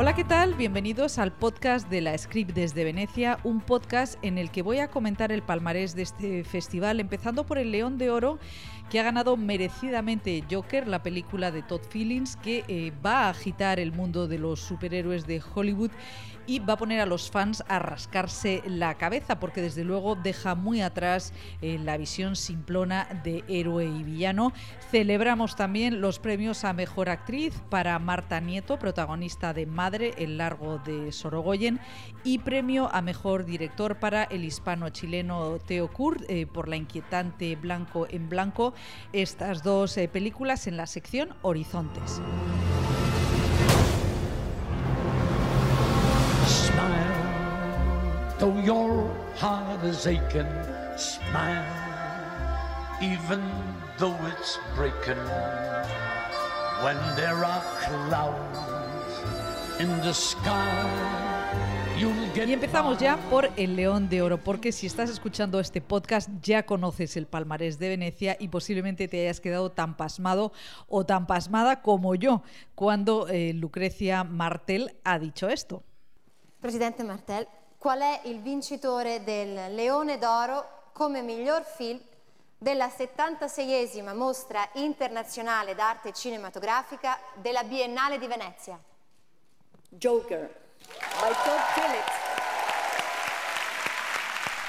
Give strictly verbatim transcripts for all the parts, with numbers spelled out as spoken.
Hola, ¿qué tal? Bienvenidos al podcast de la Script desde Venecia, un podcast en el que voy a comentar el palmarés de este festival, empezando por el León de Oro, que ha ganado merecidamente Joker, la película de Todd Phillips, que eh, va a agitar el mundo de los superhéroes de Hollywood y va a poner a los fans a rascarse la cabeza, porque desde luego deja muy atrás eh, la visión simplona de héroe y villano. Celebramos también los premios a Mejor Actriz para Marta Nieto, protagonista de Madre, el largo de Sorogoyen, y premio a Mejor Director para el hispano-chileno Teo Kurt eh, por la inquietante Blanco en Blanco. Estas dos eh, películas en la sección Horizontes. Smile, though your heart is aching. Smile, even though it's breaking. When there are clouds in the sky. Y empezamos ya por el León de Oro, porque si estás escuchando este podcast ya conoces el palmarés de Venecia y posiblemente te hayas quedado tan pasmado o tan pasmada como yo cuando eh, Lucrecia Martel ha dicho esto. Presidente Martel, ¿cuál es el vincitore del Leone d'Oro como mejor film de la settantaseiesima Mostra Internazionale d'Arte Cinematografica de la Biennale di Venezia? Joker. By Todd Phillips.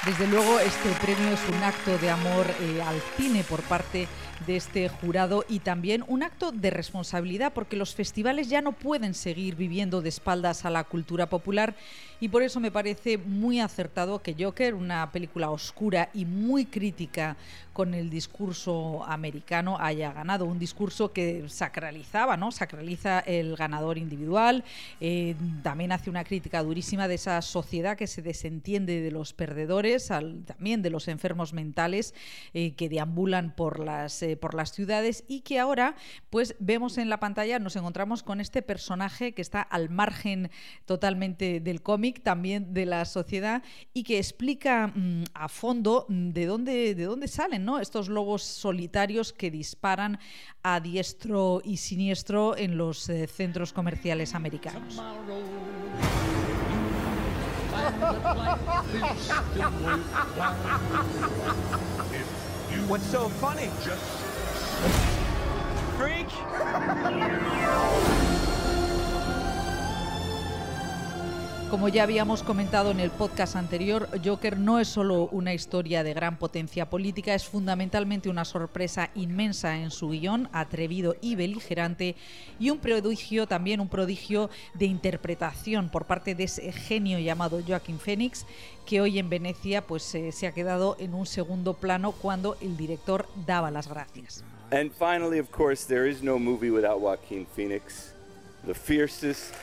Desde luego, este premio es un acto de amor eh, al cine por parte de este jurado y también un acto de responsabilidad, porque los festivales ya no pueden seguir viviendo de espaldas a la cultura popular, y por eso me parece muy acertado que Joker, una película oscura y muy crítica con el discurso americano, haya ganado. Un discurso que sacralizaba, ¿no? Sacraliza el ganador individual, eh, también hace una crítica durísima de esa sociedad que se desentiende de los perdedores, Al, también de los enfermos mentales eh, que deambulan por las, eh, por las ciudades, y que ahora pues vemos en la pantalla, nos encontramos con este personaje que está al margen totalmente del cómic, también de la sociedad, y que explica mmm, a fondo de dónde, de dónde salen, ¿no?, estos lobos solitarios que disparan a diestro y siniestro en los eh, centros comerciales americanos. What's so funny? Just freak. Como ya habíamos comentado en el podcast anterior, Joker no es solo una historia de gran potencia política, es fundamentalmente una sorpresa inmensa en su guión, atrevido y beligerante, y un prodigio, también un prodigio de interpretación por parte de ese genio llamado Joaquin Phoenix, que hoy en Venecia pues, eh, se ha quedado en un segundo plano cuando el director daba las gracias. And finally, of course, there is no movie without Joaquin Phoenix, the fiercest,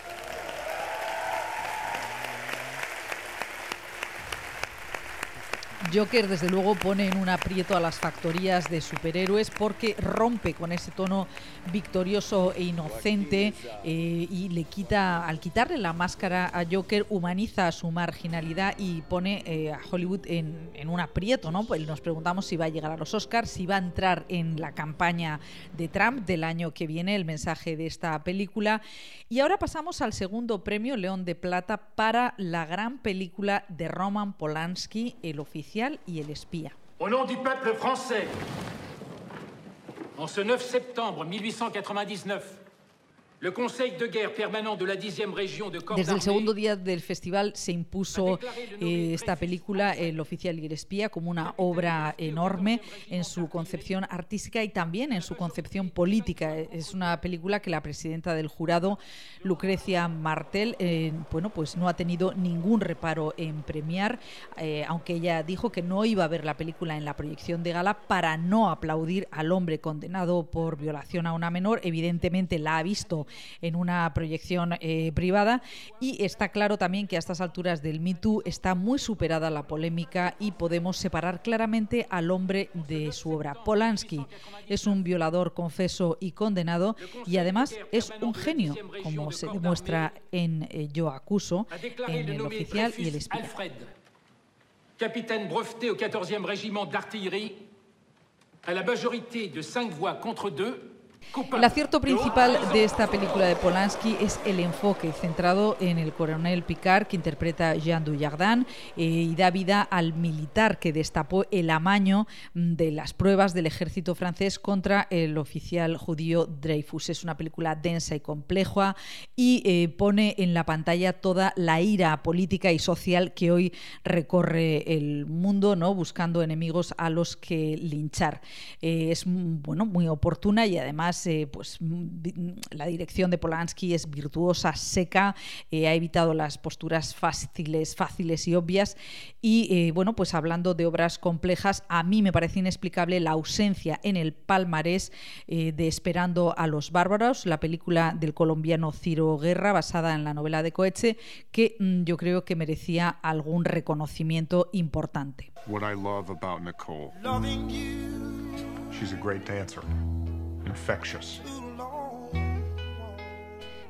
Joker desde luego pone en un aprieto a las factorías de superhéroes, porque rompe con ese tono victorioso e inocente eh, y le quita, al quitarle la máscara a Joker, humaniza su marginalidad y pone eh, a Hollywood en, en un aprieto, ¿no? Pues nos preguntamos si va a llegar a los Oscars, si va a entrar en la campaña de Trump del año que viene, el mensaje de esta película. Y ahora pasamos al segundo premio, León de Plata, para la gran película de Roman Polanski, El oficial y el espía. Au nom du peuple français, en ce neuf septembre mil ochocientos noventa y nueve, le Conseil de guerre permanent de la dixième région de corps d'armée. Desde el segundo día del festival se impuso eh, esta película, El oficial y el espía, como una obra enorme en su concepción artística y también en su concepción política. Es una película que la presidenta del jurado, Lucrecia Martel, eh, bueno, pues no ha tenido ningún reparo en premiar, eh, aunque ella dijo que no iba a ver la película en la proyección de gala para no aplaudir al hombre condenado por violación a una menor. Evidentemente la ha visto en una proyección eh, privada, y está claro también que a estas alturas del Me Too está muy superada la polémica y podemos separar claramente al hombre de su obra. Polanski es un violador confeso y condenado, y además es un genio, como se demuestra en eh, Yo acuso, en El oficial y el espía. Alfredo, capitaine breveté au quatorzième régiment d'artillerie, a la majorité de cinq voix contre deux. El acierto principal de esta película de Polanski es el enfoque centrado en el coronel Picard, que interpreta Jean Dujardin, eh, y da vida al militar que destapó el amaño de las pruebas del ejército francés contra el oficial judío Dreyfus. Es una película densa y compleja y eh, pone en la pantalla toda la ira política y social que hoy recorre el mundo, ¿no?, buscando enemigos a los que linchar. Eh, es bueno, muy oportuna y además eh, pues, la dirección de Polanski es virtuosa, seca, eh, ha evitado las posturas fáciles, fáciles y obvias y eh, bueno, pues hablando de obras complejas, a mí me parece inexplicable la ausencia en el palmarés eh, de Esperando a los bárbaros, la película del colombiano Ciro Guerra basada en la novela de Coetze, que mm, yo creo que merecía algún reconocimiento importante. What I love about Nicole. Loving you. She's a great dancer. Infectious.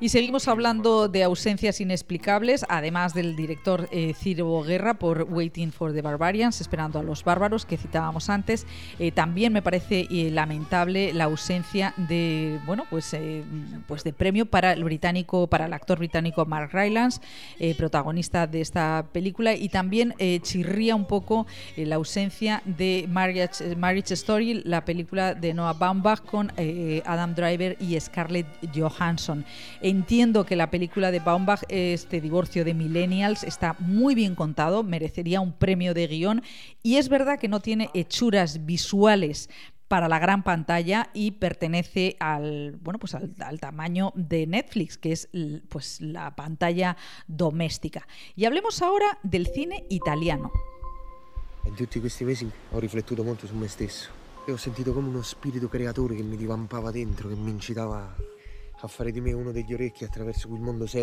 Y seguimos hablando de ausencias inexplicables, además del director eh, Ciro Guerra por Waiting for the Barbarians, Esperando a los bárbaros, que citábamos antes. Eh, también me parece eh, lamentable la ausencia de bueno pues eh, pues de premio para el británico para el actor británico Mark Rylance, eh, protagonista de esta película, y también eh, chirría un poco eh, la ausencia de Marriage, Marriage Story, la película de Noah Baumbach con eh, Adam Driver y Scarlett Johansson. Entiendo que la película de Baumbach, este divorcio de millennials, está muy bien contado, merecería un premio de guión y es verdad que no tiene hechuras visuales para la gran pantalla y pertenece al bueno pues al, al tamaño de Netflix, que es pues la pantalla doméstica. Y hablemos ahora del cine italiano. En tutti questi mesi ho riflettuto molto su me stesso e ho sentito come uno spirito creatore che mi divampava dentro, che mi incitava.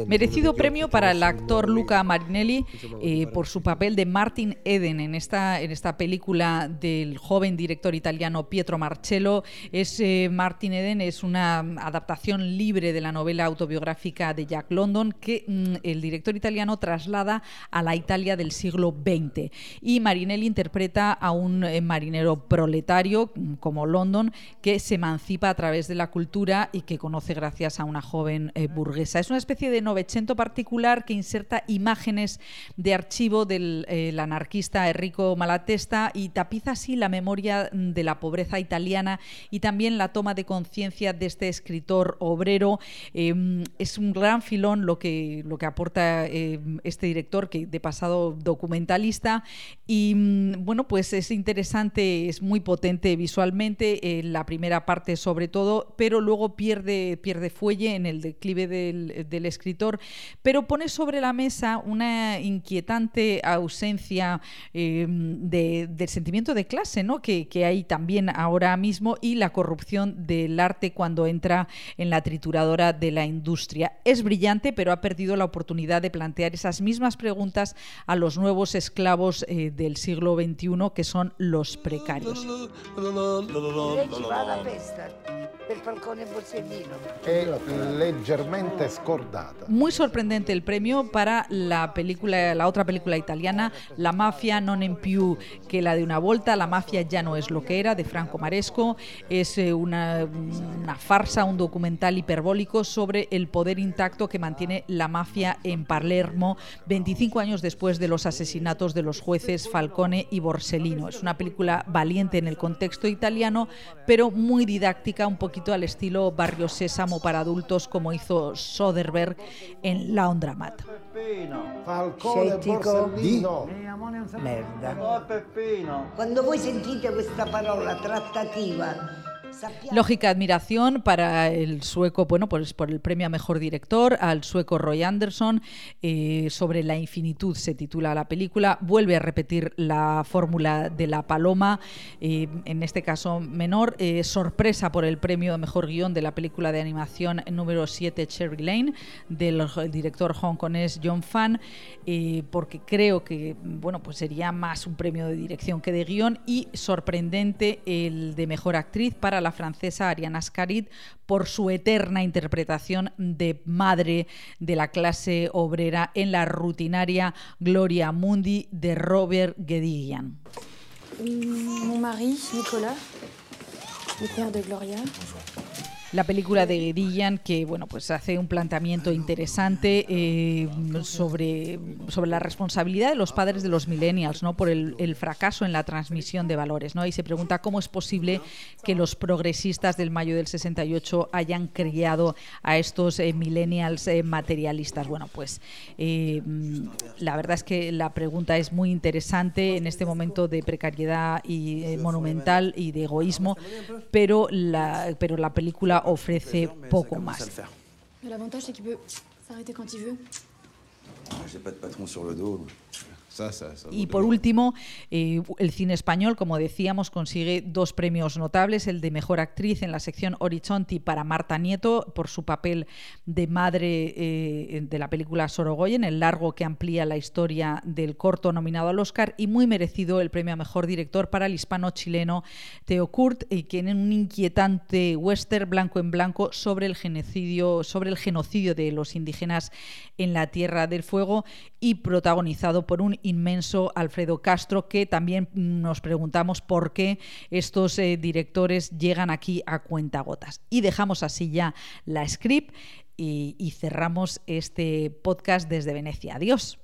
Merecido premio para el actor Luca Marinelli eh, por su papel de Martin Eden en esta, en esta película del joven director italiano Pietro Marcello. Es, eh, Martin Eden es una adaptación libre de la novela autobiográfica de Jack London que mm, el director italiano traslada a la Italia del siglo veinte. Y Marinelli interpreta a un eh, marinero proletario como London que se emancipa a través de la cultura y que conoce gracias a una joven eh, burguesa. Es una especie de novecento particular que inserta imágenes de archivo del eh, el anarquista Enrico Malatesta y tapiza así la memoria de la pobreza italiana y también la toma de conciencia de este escritor obrero. Eh, es un gran filón lo que, lo que aporta eh, este director, que de pasado documentalista, y bueno, pues es interesante, es muy potente visualmente, eh, la primera parte sobre todo, pero luego pierde, pierde fuelle en el declive del, del escritor, pero pone sobre la mesa una inquietante ausencia eh, de, del sentimiento de clase, ¿no?, que, que hay también ahora mismo, y la corrupción del arte cuando entra en la trituradora de la industria. Es brillante, pero ha perdido la oportunidad de plantear esas mismas preguntas a los nuevos esclavos eh, del siglo veintiuno, que son los precarios. Del Falcone y Borsellino. Leggermente scordata. Muy sorprendente el premio para la película, la otra película italiana, La mafia non è più che la di una volta, La mafia ya no es lo que era, de Franco Maresco. Es una, una farsa, un documental hiperbólico sobre el poder intacto que mantiene la mafia en Palermo veinticinco años después de los asesinatos de los jueces Falcone y Borsellino. Es una película valiente en el contexto italiano, pero muy didáctica, un poquito al estilo Barrio Sésamo para adultos, como hizo Soderbergh en La Onda Dramat. Cuando voi sentite questa parola trattativa. Lógica admiración para el sueco, bueno, pues por el premio a mejor director, al sueco Roy Andersson. Eh, sobre la infinitud se titula la película, vuelve a repetir la fórmula de la paloma, eh, en este caso menor. Eh, sorpresa por el premio a mejor guión de la película de animación número siete, Cherry Lane, del director hongkonés John Fan, eh, porque creo que bueno, pues sería más un premio de dirección que de guión, y sorprendente el de mejor actriz para la la francesa Ariana Ascarit por su eterna interpretación de madre de la clase obrera en la rutinaria Gloria Mundi de Robert Guédiguian. Mon mari, Nicolas, el père de Gloria. la película de Guédiguian, que bueno, pues hace un planteamiento interesante eh, sobre, sobre la responsabilidad de los padres de los millennials, ¿no?, por el, el fracaso en la transmisión de valores, ¿no? Y se pregunta cómo es posible que los progresistas del mayo del sesenta y ocho hayan criado a estos eh, millennials eh, materialistas. Bueno, pues eh, la verdad es que la pregunta es muy interesante en este momento de precariedad y eh, monumental y de egoísmo, pero la, pero la película ofrece poco más. Y por último, eh, el cine español, como decíamos, consigue dos premios notables, el de Mejor Actriz en la sección Horizonte para Marta Nieto por su papel de madre eh, de la película Sorogoyen, el largo que amplía la historia del corto nominado al Oscar, y muy merecido el premio a Mejor Director para el hispano-chileno Teo Kurt, eh, quien en un inquietante western blanco en blanco sobre el genocidio, sobre el genocidio de los indígenas en la Tierra del Fuego, y protagonizado por un inmenso Alfredo Castro, que también nos preguntamos por qué estos eh, directores llegan aquí a cuentagotas. Y dejamos así ya la script y, y cerramos este podcast desde Venecia. Adiós.